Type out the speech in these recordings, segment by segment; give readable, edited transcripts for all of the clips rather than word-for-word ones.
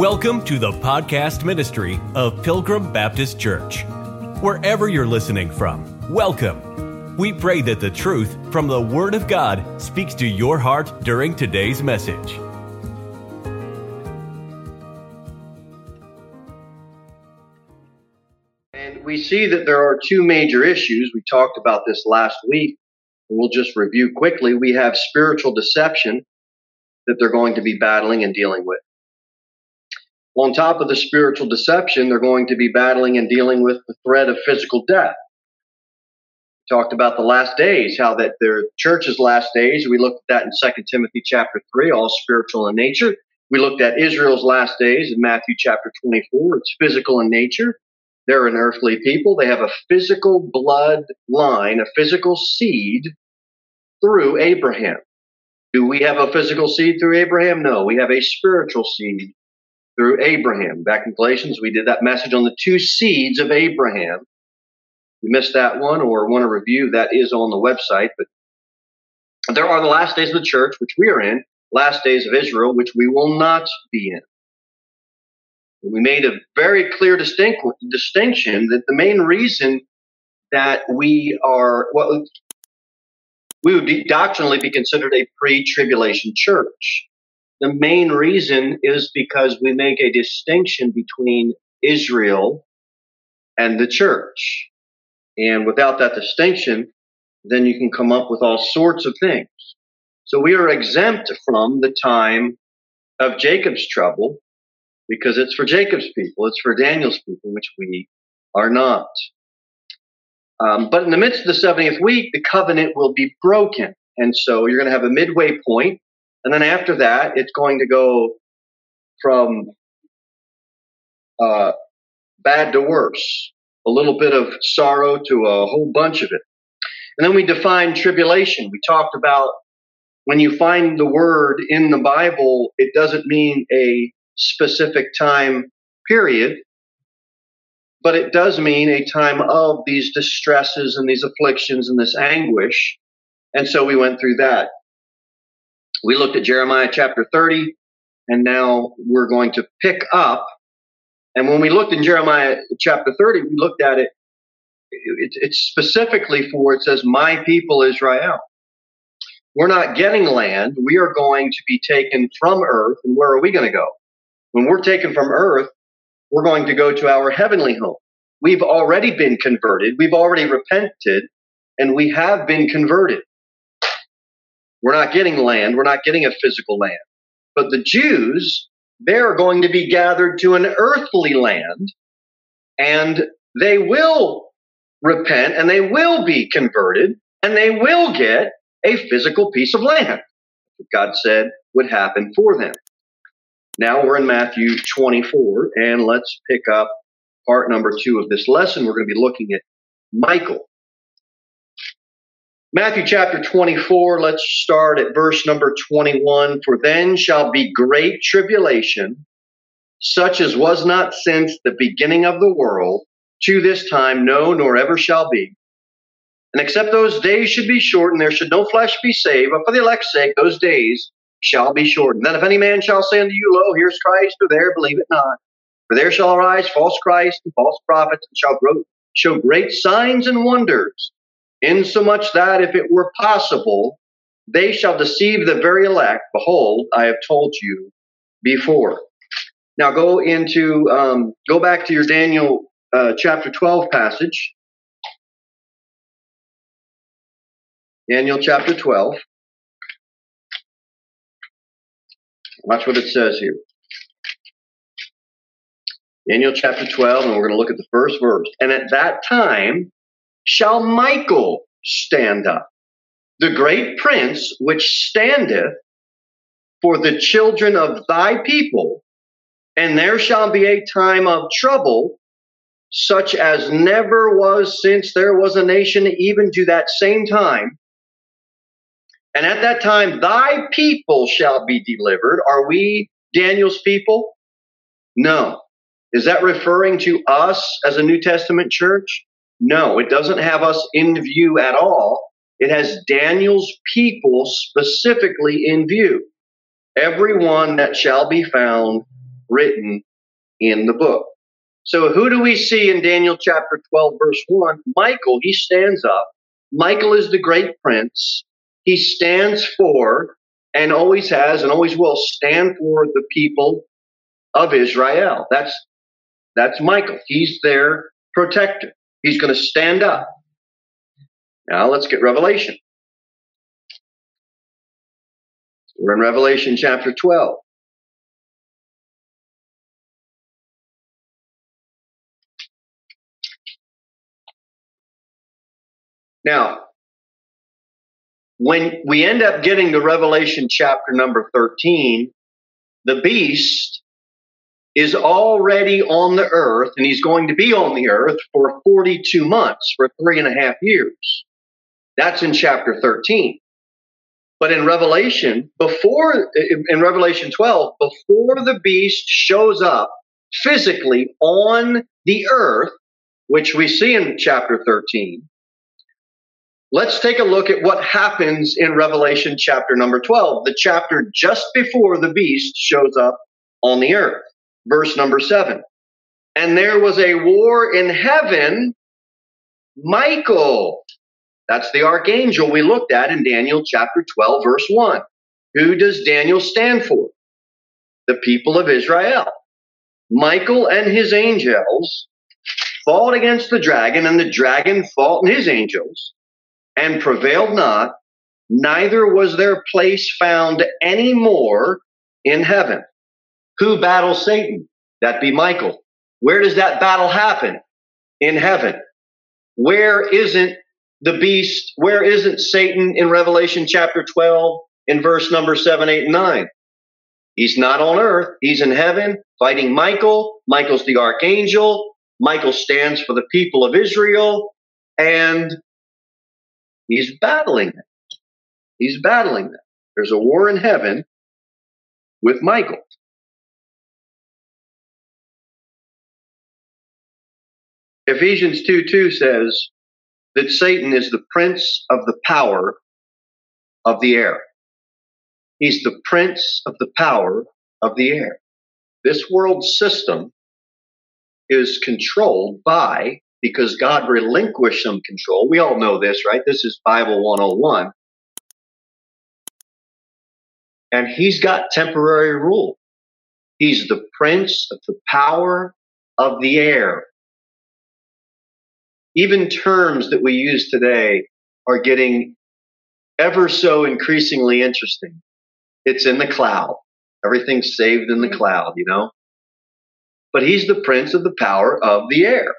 Welcome to the podcast ministry of Pilgrim Baptist Church. Wherever you're listening from, welcome. We pray that the truth from the Word of God speaks to your heart during today's message. And we see that there are two major issues. We talked about this last week. We'll just review quickly. We have spiritual deception that they're going to be battling and dealing with. On top of the spiritual deception, they're going to be battling and dealing with the threat of physical death. We talked about the last days, how that their church's last days. We looked at that in 2 Timothy chapter 3, all spiritual in nature. We looked at Israel's last days in Matthew chapter 24. It's physical in nature. They're an earthly people. They have a physical blood line, a physical seed through Abraham. Do we have a physical seed through Abraham? No, we have a spiritual seed through Abraham. Back in Galatians, we did that message on the two seeds of Abraham. If you missed that one or want to review, that is on the website. But there are the last days of the church, which we are in, last days of Israel, which we will not be in. We made a very clear distinction that the main reason that we would doctrinally be considered a pre-tribulation church. The main reason is because we make a distinction between Israel and the church. And without that distinction, then you can come up with all sorts of things. So we are exempt from the time of Jacob's trouble because it's for Jacob's people. It's for Daniel's people, which we are not. But in the midst of the 70th week, the covenant will be broken. And so you're going to have a midway point. And then after that, it's going to go from bad to worse, a little bit of sorrow to a whole bunch of it. And then we define tribulation. We talked about when you find the word in the Bible, it doesn't mean a specific time period, but it does mean a time of these distresses and these afflictions and this anguish. And so we went through that. We looked at Jeremiah chapter 30, and now we're going to pick up. And when we looked in Jeremiah chapter 30, we looked at it. It's specifically for, it says, my people Israel. We're not getting land. We are going to be taken from earth. And where are we going to go? When we're taken from earth, we're going to go to our heavenly home. We've already been converted. We've already repented, and we have been converted. We're not getting land. We're not getting a physical land. But the Jews, they're going to be gathered to an earthly land, and they will repent, and they will be converted, and they will get a physical piece of land that God said would happen for them. Now we're in Matthew 24, and let's pick up part number 2 of this lesson. We're going to be looking at Michael. Matthew chapter 24, let's start at verse number 21. For then shall be great tribulation, such as was not since the beginning of the world, to this time, no, nor ever shall be. And except those days should be shortened, there should no flesh be saved, but for the elect's sake, those days shall be shortened. Then if any man shall say unto you, Lo, here's Christ, or there, believe it not. For there shall arise false Christs and false prophets, and shall show great signs and wonders, insomuch that, if it were possible, they shall deceive the very elect. Behold, I have told you before. Now go back to your Daniel chapter 12 passage. Daniel chapter 12. Watch what it says here. Daniel chapter 12, and we're going to look at the first verse. And at that time shall Michael stand up, the great prince which standeth for the children of thy people, and there shall be a time of trouble, such as never was since there was a nation, even to that same time. And at that time thy people shall be delivered. Are we Daniel's people? No. Is that referring to us as a New Testament church? No, it doesn't have us in view at all. It has Daniel's people specifically in view. Everyone that shall be found written in the book. So who do we see in Daniel chapter 12, verse 1? Michael, he stands up. Michael is the great prince. He stands for and always has and always will stand for the people of Israel. That's Michael. He's their protector. He's going to stand up. Now let's get Revelation. We're in Revelation chapter 12. Now, when we end up getting to Revelation chapter number 13, the beast is already on the earth, and he's going to be on the earth for 42 months, for 3.5 years. That's in chapter 13. But in Revelation, in Revelation 12, before the beast shows up physically on the earth, which we see in chapter 13, let's take a look at what happens in Revelation chapter number 12, the chapter just before the beast shows up on the earth. Verse number 7, and there was a war in heaven. Michael, that's the archangel we looked at in Daniel chapter 12, verse 1. Who does Daniel stand for? The people of Israel. Michael and his angels fought against the dragon, and the dragon fought and his angels, and prevailed not, neither was their place found any more in heaven. Who battles Satan? That be Michael. Where does that battle happen? In heaven. Where isn't the beast? Where isn't Satan in Revelation chapter 12 in verse number 7, 8, and 9? He's not on earth. He's in heaven fighting Michael. Michael's the archangel. Michael stands for the people of Israel, and he's battling them. He's battling them. There's a war in heaven with Michael. Ephesians 2:2 says that Satan is the prince of the power of the air. He's the prince of the power of the air. This world system is controlled by, because God relinquished some control. We all know this, right? This is Bible 101. And he's got temporary rule. He's the prince of the power of the air. Even terms that we use today are getting ever so increasingly interesting. It's in the cloud. Everything's saved in the cloud, you know. But he's the prince of the power of the air.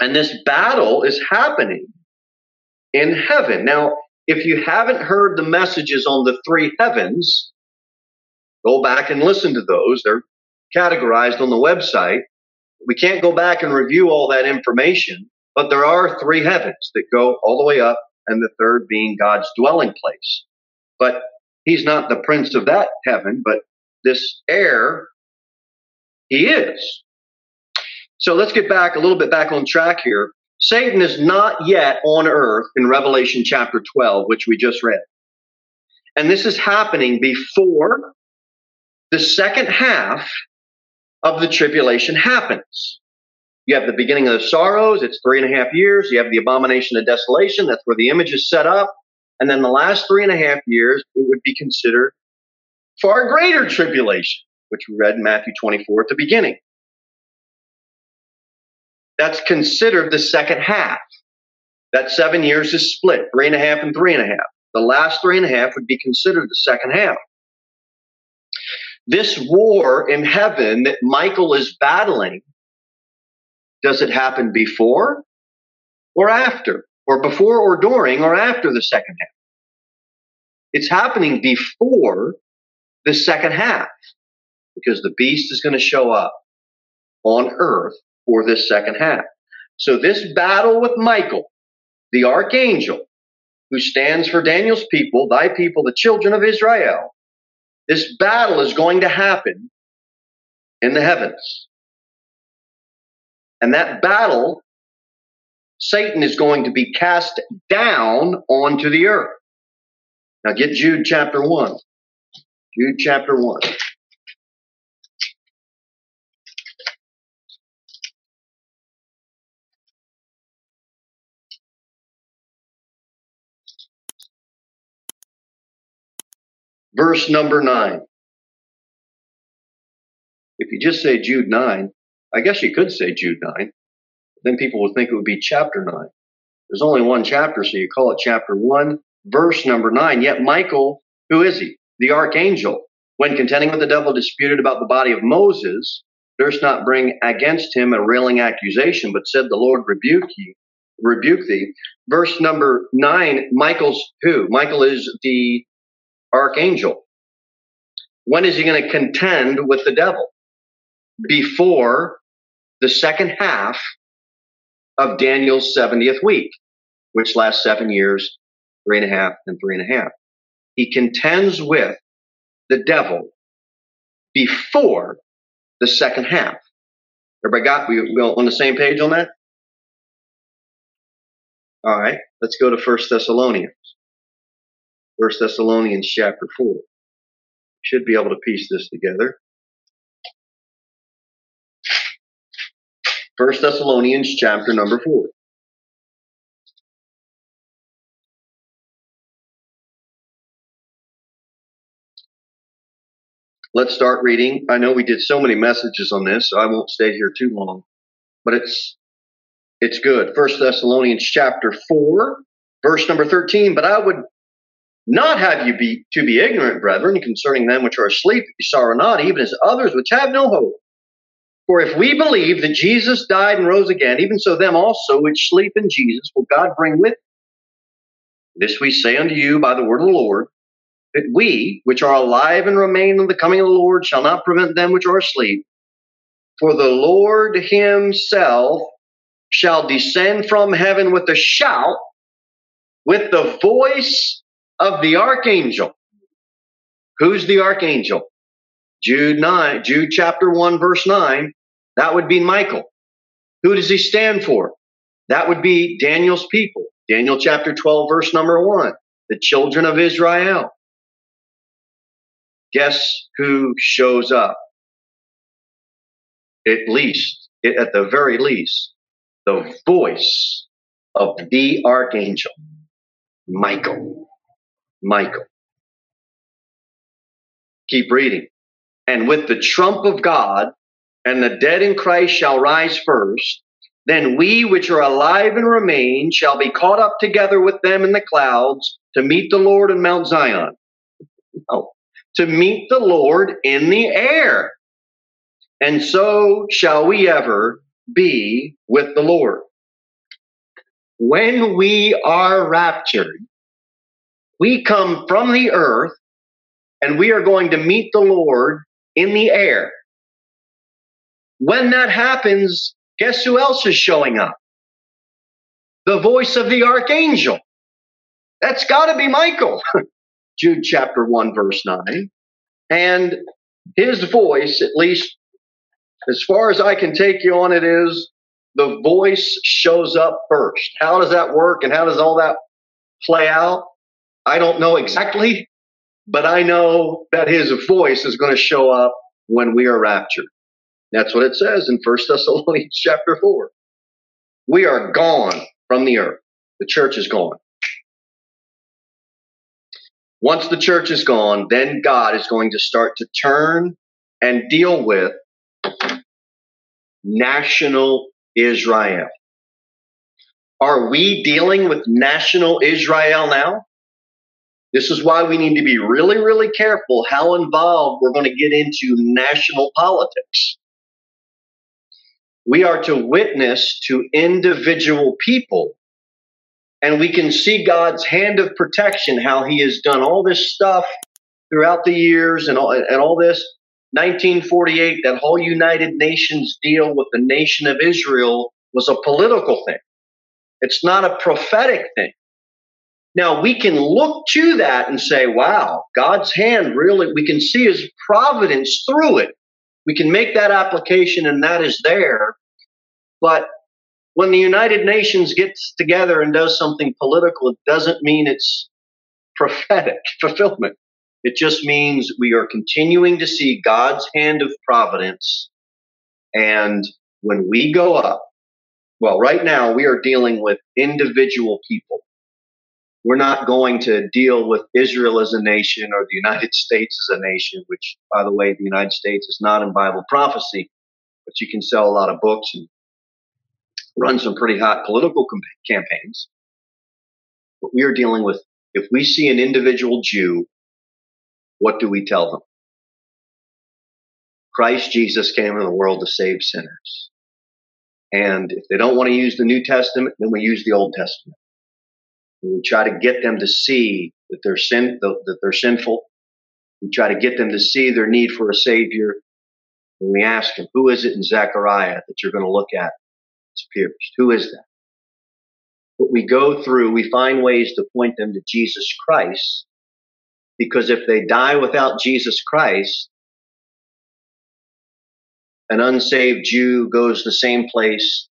And this battle is happening in heaven. Now, if you haven't heard the messages on the three heavens, go back and listen to those. They're categorized on the website. We can't go back and review all that information, but there are three heavens that go all the way up, and the third being God's dwelling place. But he's not the prince of that heaven, but this air, he is. So let's get back a little bit back on track here. Satan is not yet on earth in Revelation chapter 12, which we just read. And this is happening before the second half of the tribulation happens. You have the beginning of the sorrows. It's 3.5 years. You have the abomination of desolation. That's where the image is set up. And then the last 3.5 years, it would be considered far greater tribulation, which we read in Matthew 24 at the beginning. That's considered the second half. That 7 years is split, 3.5 and 3.5. The last 3.5 would be considered the second half. This war in heaven that Michael is battling, does it happen before or after? Or before or during or after the second half? It's happening before the second half, because the beast is going to show up on earth for this second half. So this battle with Michael, the archangel, who stands for Daniel's people, thy people, the children of Israel, this battle is going to happen in the heavens. And that battle, Satan is going to be cast down onto the earth. Now get Jude chapter 1. Jude chapter 1. verse number 9. If you just say Jude 9, I guess you could say Jude 9. Then people would think it would be chapter 9. There's only one chapter, so you call it chapter 1, verse number 9. Yet Michael, who is he? The archangel, when contending with the devil, disputed about the body of Moses, durst not bring against him a railing accusation, but said, the Lord rebuke thee. Verse number 9, Michael's who? Michael is the archangel. When is he going to contend with the devil? Before the second half of Daniel's 70th week, which lasts 7 years, 3.5 and 3.5. He contends with the devil before the second half. Everybody got, we all on the same page on that? All right, let's go to 1 Thessalonians. 1 Thessalonians chapter 4. Should be able to piece this together. 1 Thessalonians chapter number 4. Let's start reading. I know we did so many messages on this, so I won't stay here too long, but it's good. 1 Thessalonians chapter 4, verse number 13. But I would not have you be ignorant, brethren, concerning them which are asleep, that you sorrow not, even as others which have no hope. For if we believe that Jesus died and rose again, even so them also which sleep in Jesus will God bring with him. This we say unto you by the word of the Lord, that we, which are alive and remain in the coming of the Lord, shall not prevent them which are asleep. For the Lord himself shall descend from heaven with a shout, with the voice of the archangel. Who's the archangel? Jude chapter 1, verse 9. That would be Michael. Who does he stand for? That would be Daniel's people. Daniel chapter 12, verse number 1. The children of Israel. Guess who shows up? At the very least, the voice of the archangel, Michael. Michael. Keep reading. And with the trump of God, and the dead in Christ shall rise first, then we which are alive and remain shall be caught up together with them in the clouds to meet the Lord in Mount Zion. Oh. To meet the Lord in the air. And so shall we ever be with the Lord. When we are raptured, we come from the earth and we are going to meet the Lord in the air. When that happens, guess who else is showing up? The voice of the archangel. That's got to be Michael. Jude chapter 1, verse 9, and his voice, at least as far as I can take you on it, is the voice shows up first. How does that work and how does all that play out? I don't know exactly, but I know that his voice is going to show up when we are raptured. That's what it says in 1 Thessalonians chapter 4. We are gone from the earth. The church is gone. Once the church is gone, then God is going to start to turn and deal with national Israel. Are we dealing with national Israel now? This is why we need to be really, really careful how involved we're going to get into national politics. We are to witness to individual people. And we can see God's hand of protection, how he has done all this stuff throughout the years and all this. 1948, that whole United Nations deal with the nation of Israel was a political thing. It's not a prophetic thing. Now, we can look to that and say, wow, God's hand really, we can see his providence through it. We can make that application and that is there. But when the United Nations gets together and does something political, it doesn't mean it's prophetic fulfillment. It just means we are continuing to see God's hand of providence. And when we go up, well, right now we are dealing with individual people. We're not going to deal with Israel as a nation or the United States as a nation, which, by the way, the United States is not in Bible prophecy, but you can sell a lot of books and run some pretty hot political campaigns. But we are dealing with, if we see an individual Jew, what do we tell them? Christ Jesus came into the world to save sinners. And if they don't want to use the New Testament, then we use the Old Testament. We try to get them to see that they're sinful. We try to get them to see their need for a Savior. And we ask them, who is it in Zechariah that you're going to look at? It's pierced. Who is that? But we go through, we find ways to point them to Jesus Christ, because if they die without Jesus Christ, an unsaved Jew goes the same place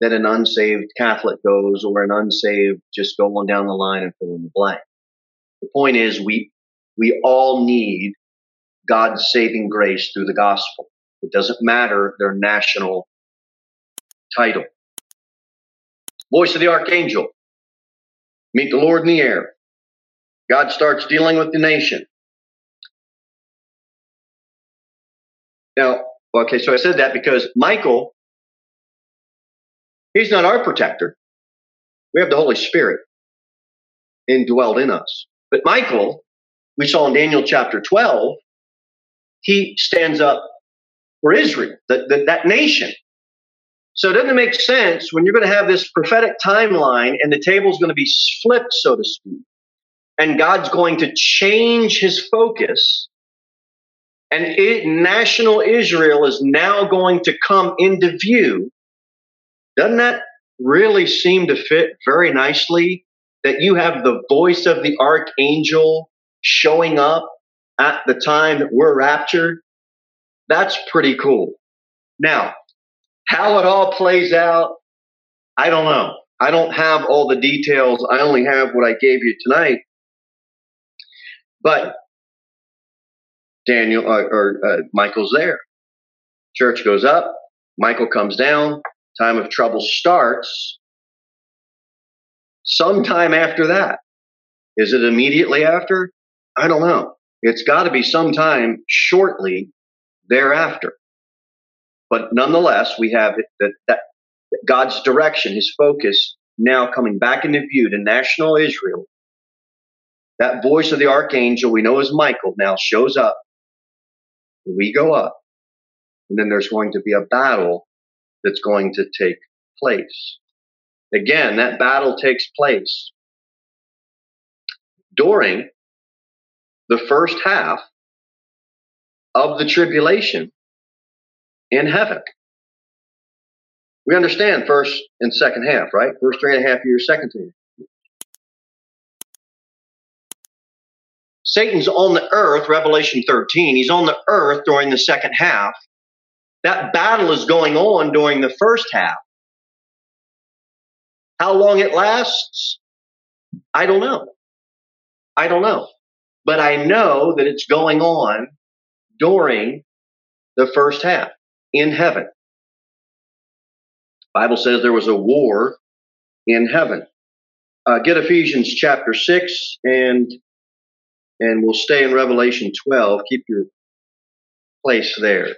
that an unsaved Catholic goes, or an unsaved, just go on down the line and fill in the blank. The point is we all need God's saving grace through the gospel. It doesn't matter their national title. Voice of the archangel. Meet the Lord in the air. God starts dealing with the nation. Now, okay, so I said that because Michael, he's not our protector. We have the Holy Spirit indwelled in us. But Michael, we saw in Daniel chapter 12, he stands up for Israel, that nation. So doesn't it make sense when you're going to have this prophetic timeline and the table's going to be flipped, so to speak, and God's going to change his focus, and national Israel is now going to come into view? Doesn't that really seem to fit very nicely that you have the voice of the archangel showing up at the time that we're raptured? That's pretty cool. Now, how it all plays out, I don't know. I don't have all the details. I only have what I gave you tonight. But Daniel Michael's there. Church goes up. Michael comes down. Time of trouble starts sometime after that. Is it immediately after? I don't know. It's got to be sometime shortly thereafter. But nonetheless, we have that God's direction, his focus, now coming back into view to national Israel. That voice of the archangel we know as Michael now shows up. We go up. And then there's going to be a battle that's going to take place. Again, that battle takes place during the first half of the tribulation in heaven. We understand first and second half, right? First 3.5 years, second 3.5 years. Satan's on the earth, Revelation 13. He's on the earth during the second half. That battle is going on during the first half. How long it lasts, I don't know. I don't know. But I know that it's going on during the first half in heaven. The Bible says there was a war in heaven. Get Ephesians chapter 6 and we'll stay in Revelation 12. Keep your place there.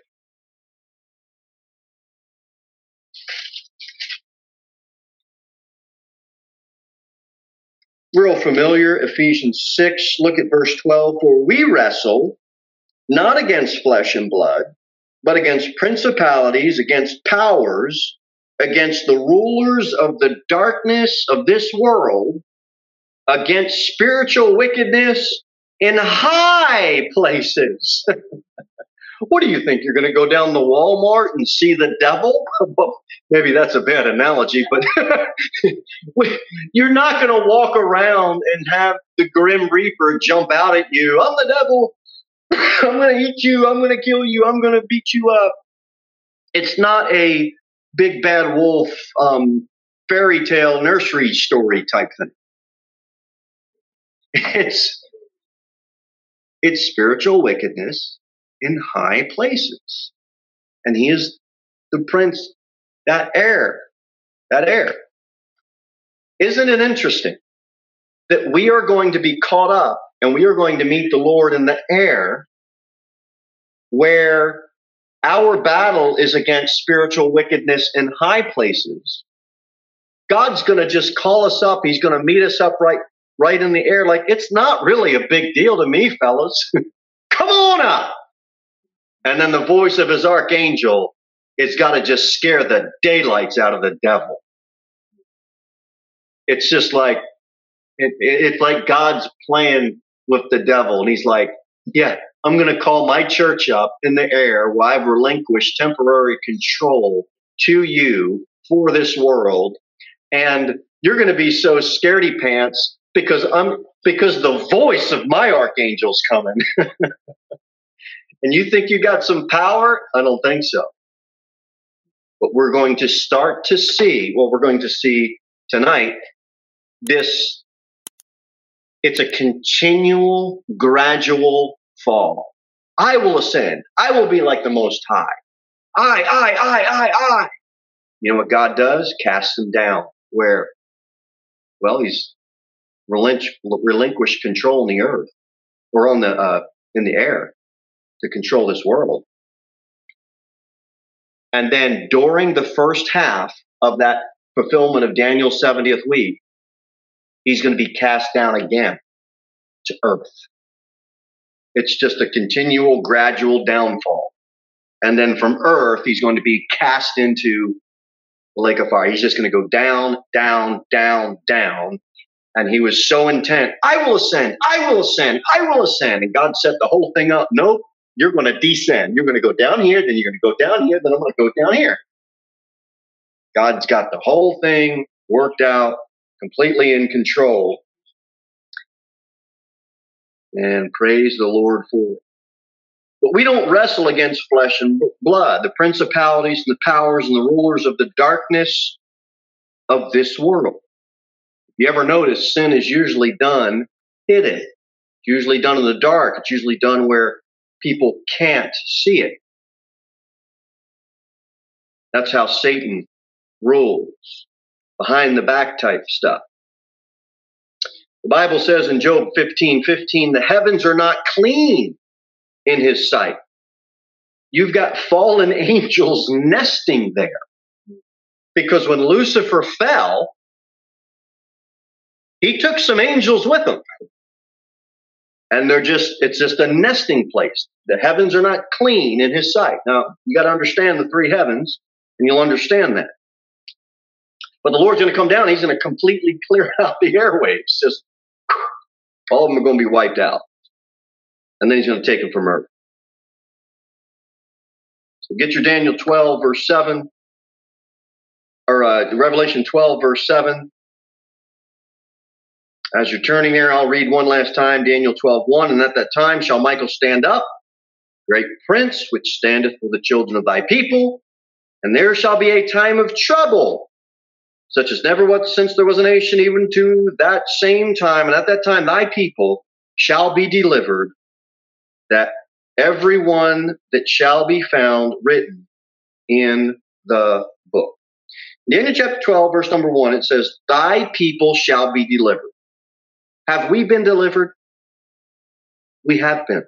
Real familiar, Ephesians 6, look at verse 12. For we wrestle not against flesh and blood, but against principalities, against powers, against the rulers of the darkness of this world, against spiritual wickedness in high places. What do you think? You're going to go down the Walmart and see the devil? Well, maybe that's a bad analogy, but you're not going to walk around and have the Grim Reaper jump out at you. I'm the devil. I'm going to eat you. I'm going to kill you. I'm going to beat you up. It's not a big bad wolf fairy tale nursery story type thing. It's spiritual wickedness in high places. And he is the prince, that heir. Isn't it interesting that we are going to be caught up and we are going to meet the Lord in the air, where our battle is against spiritual wickedness in high places. God's going to just call us up. He's going to meet us up right in the air. Like, it's not really a big deal to me, fellas. Come on up. And then the voice of his archangel is got to just scare the daylights out of the devil. It's just like, it's like God's playing with the devil. And he's like, yeah, I'm going to call my church up in the air where I've relinquished temporary control to you for this world. And you're going to be so scaredy pants because the voice of my archangel's coming. And you think you got some power? I don't think so. But we're going to start to see, well, we're going to see tonight, this, it's a continual, gradual fall. I will ascend. I will be like the Most High. I. You know what God does? Casts him down. Where? Well, he's relinquished control on the earth, or on the in the air, to control this world. And then during the first half of that fulfillment of Daniel's 70th week, he's going to be cast down again to earth. It's just a continual, gradual downfall. And then from earth, he's going to be cast into the lake of fire. He's just going to go down, down, down, down. And he was so intent. I will ascend. I will ascend. I will ascend. And God set the whole thing up. Nope. You're going to descend. You're going to go down here. Then you're going to go down here. Then I'm going to go down here. God's got the whole thing worked out, completely in control. And praise the Lord for it. But we don't wrestle against flesh and blood, the principalities and the powers and the rulers of the darkness of this world. If you ever notice, sin is usually done hidden. It's usually done in the dark. It's usually done where people can't see it. That's how Satan rules, behind the back type stuff. The Bible says in Job 15:15, the heavens are not clean in his sight. You've got fallen angels nesting there. Because when Lucifer fell, he took some angels with him. And they're just, it's just a nesting place. The heavens are not clean in his sight. Now, you got to understand the three heavens, and you'll understand that. But the Lord's going to come down. He's going to completely clear out the airwaves. Just all of them are going to be wiped out. And then he's going to take them from earth. So get your Daniel 12, verse 7. Or Revelation 12, verse 7. As you're turning there, I'll read one last time. Daniel 12, 1. And at that time shall Michael stand up, great prince, which standeth for the children of thy people. And there shall be a time of trouble, such as never was since there was a nation, even to that same time. And at that time, thy people shall be delivered, that every one that shall be found written in the book. Daniel chapter 12, verse number 1, it says, thy people shall be delivered. Have we been delivered? We have been.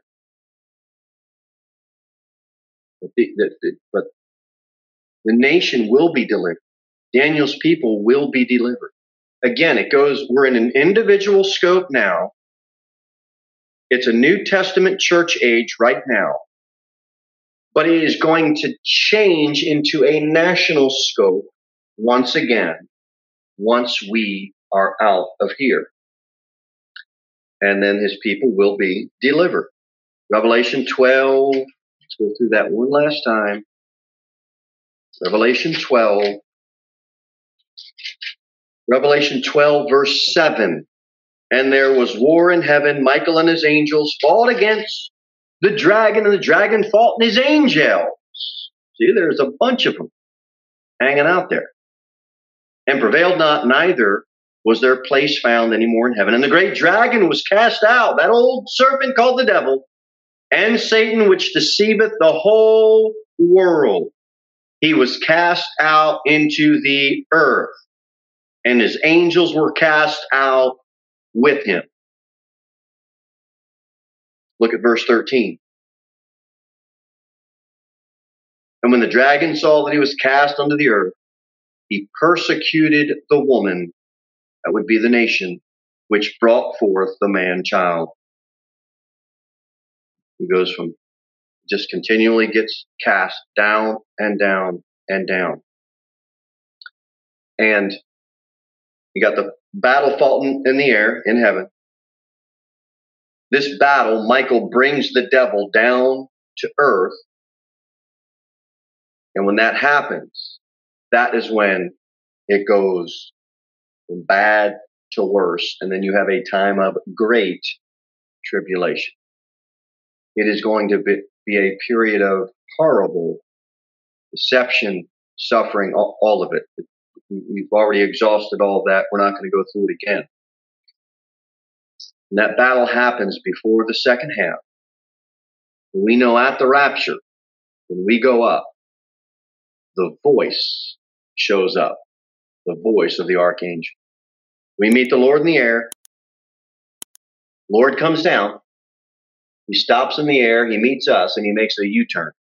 But the nation will be delivered. Daniel's people will be delivered. Again, it goes, we're in an individual scope now. It's a New Testament church age right now. But it is going to change into a national scope once again, once we are out of here. And then his people will be delivered. Revelation 12, let's go through that one last time. Revelation 12. Revelation 12, verse 7. And there was war in heaven. Michael and his angels fought against the dragon, and the dragon fought and his angels. See, there's a bunch of them hanging out there. And prevailed not, neither was their place found anymore in heaven. And the great dragon was cast out, that old serpent called the devil, and Satan, which deceiveth the whole world. He was cast out into the earth, and his angels were cast out with him. Look at verse 13. And when the dragon saw that he was cast unto the earth, he persecuted the woman, that would be the nation, which brought forth the man-child. He goes from, just continually gets cast down and down and down. And you got the battle fought in the air, in heaven. This battle, Michael brings the devil down to earth. And when that happens, that is when it goes from bad to worse. And then you have a time of great tribulation. It is going to be a period of horrible deception, suffering, all of it. You've already exhausted all that. We're not going to go through it again. And that battle happens before the second half. We know at the rapture, when we go up, the voice shows up, the voice of the archangel. We meet the Lord in the air. Lord comes down. He stops in the air. He meets us, and he makes a U-turn.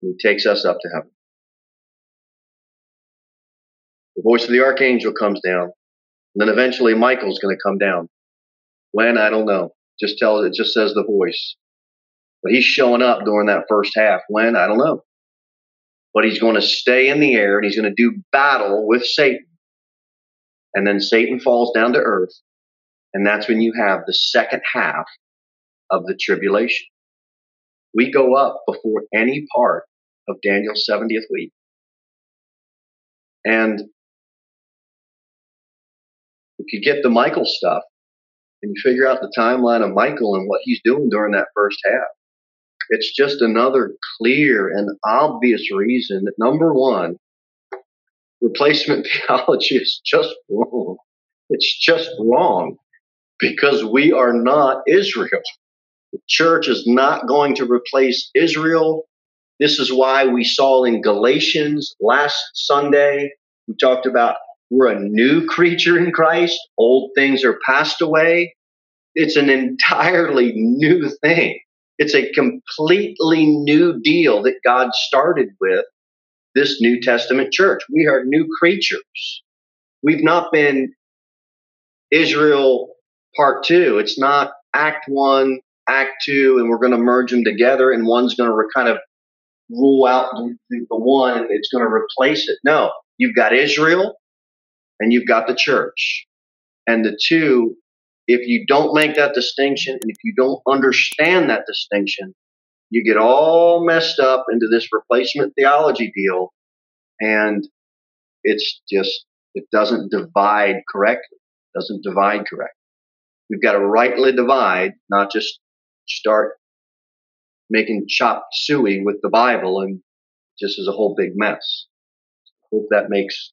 He takes us up to heaven. The voice of the archangel comes down, and then eventually Michael's going to come down. When, I don't know. It just says the voice. But he's showing up during that first half. When, I don't know. But he's going to stay in the air, and he's going to do battle with Satan. And then Satan falls down to earth, and that's when you have the second half of the tribulation. We go up before any part of Daniel's 70th week. And if you get the Michael stuff, and you figure out the timeline of Michael and what he's doing during that first half, it's just another clear and obvious reason that, number one, replacement theology is just wrong. It's just wrong because we are not Israel. The church is not going to replace Israel. This is why we saw in Galatians last Sunday, we talked about we're a new creature in Christ. Old things are passed away. It's an entirely new thing. It's a completely new deal that God started with this New Testament church. We are new creatures. We've not been Israel part two. It's not act one, act two, and we're going to merge them together, and one's going to kind of rule out the one, and it's going to replace it. No, you've got Israel, and you've got the church. And the two, if you don't make that distinction, and if you don't understand that distinction, you get all messed up into this replacement theology deal, and it doesn't divide correctly. It doesn't divide correctly. We've got to rightly divide, not just start making chop suey with the Bible, and just as a whole big mess. Hope that makes.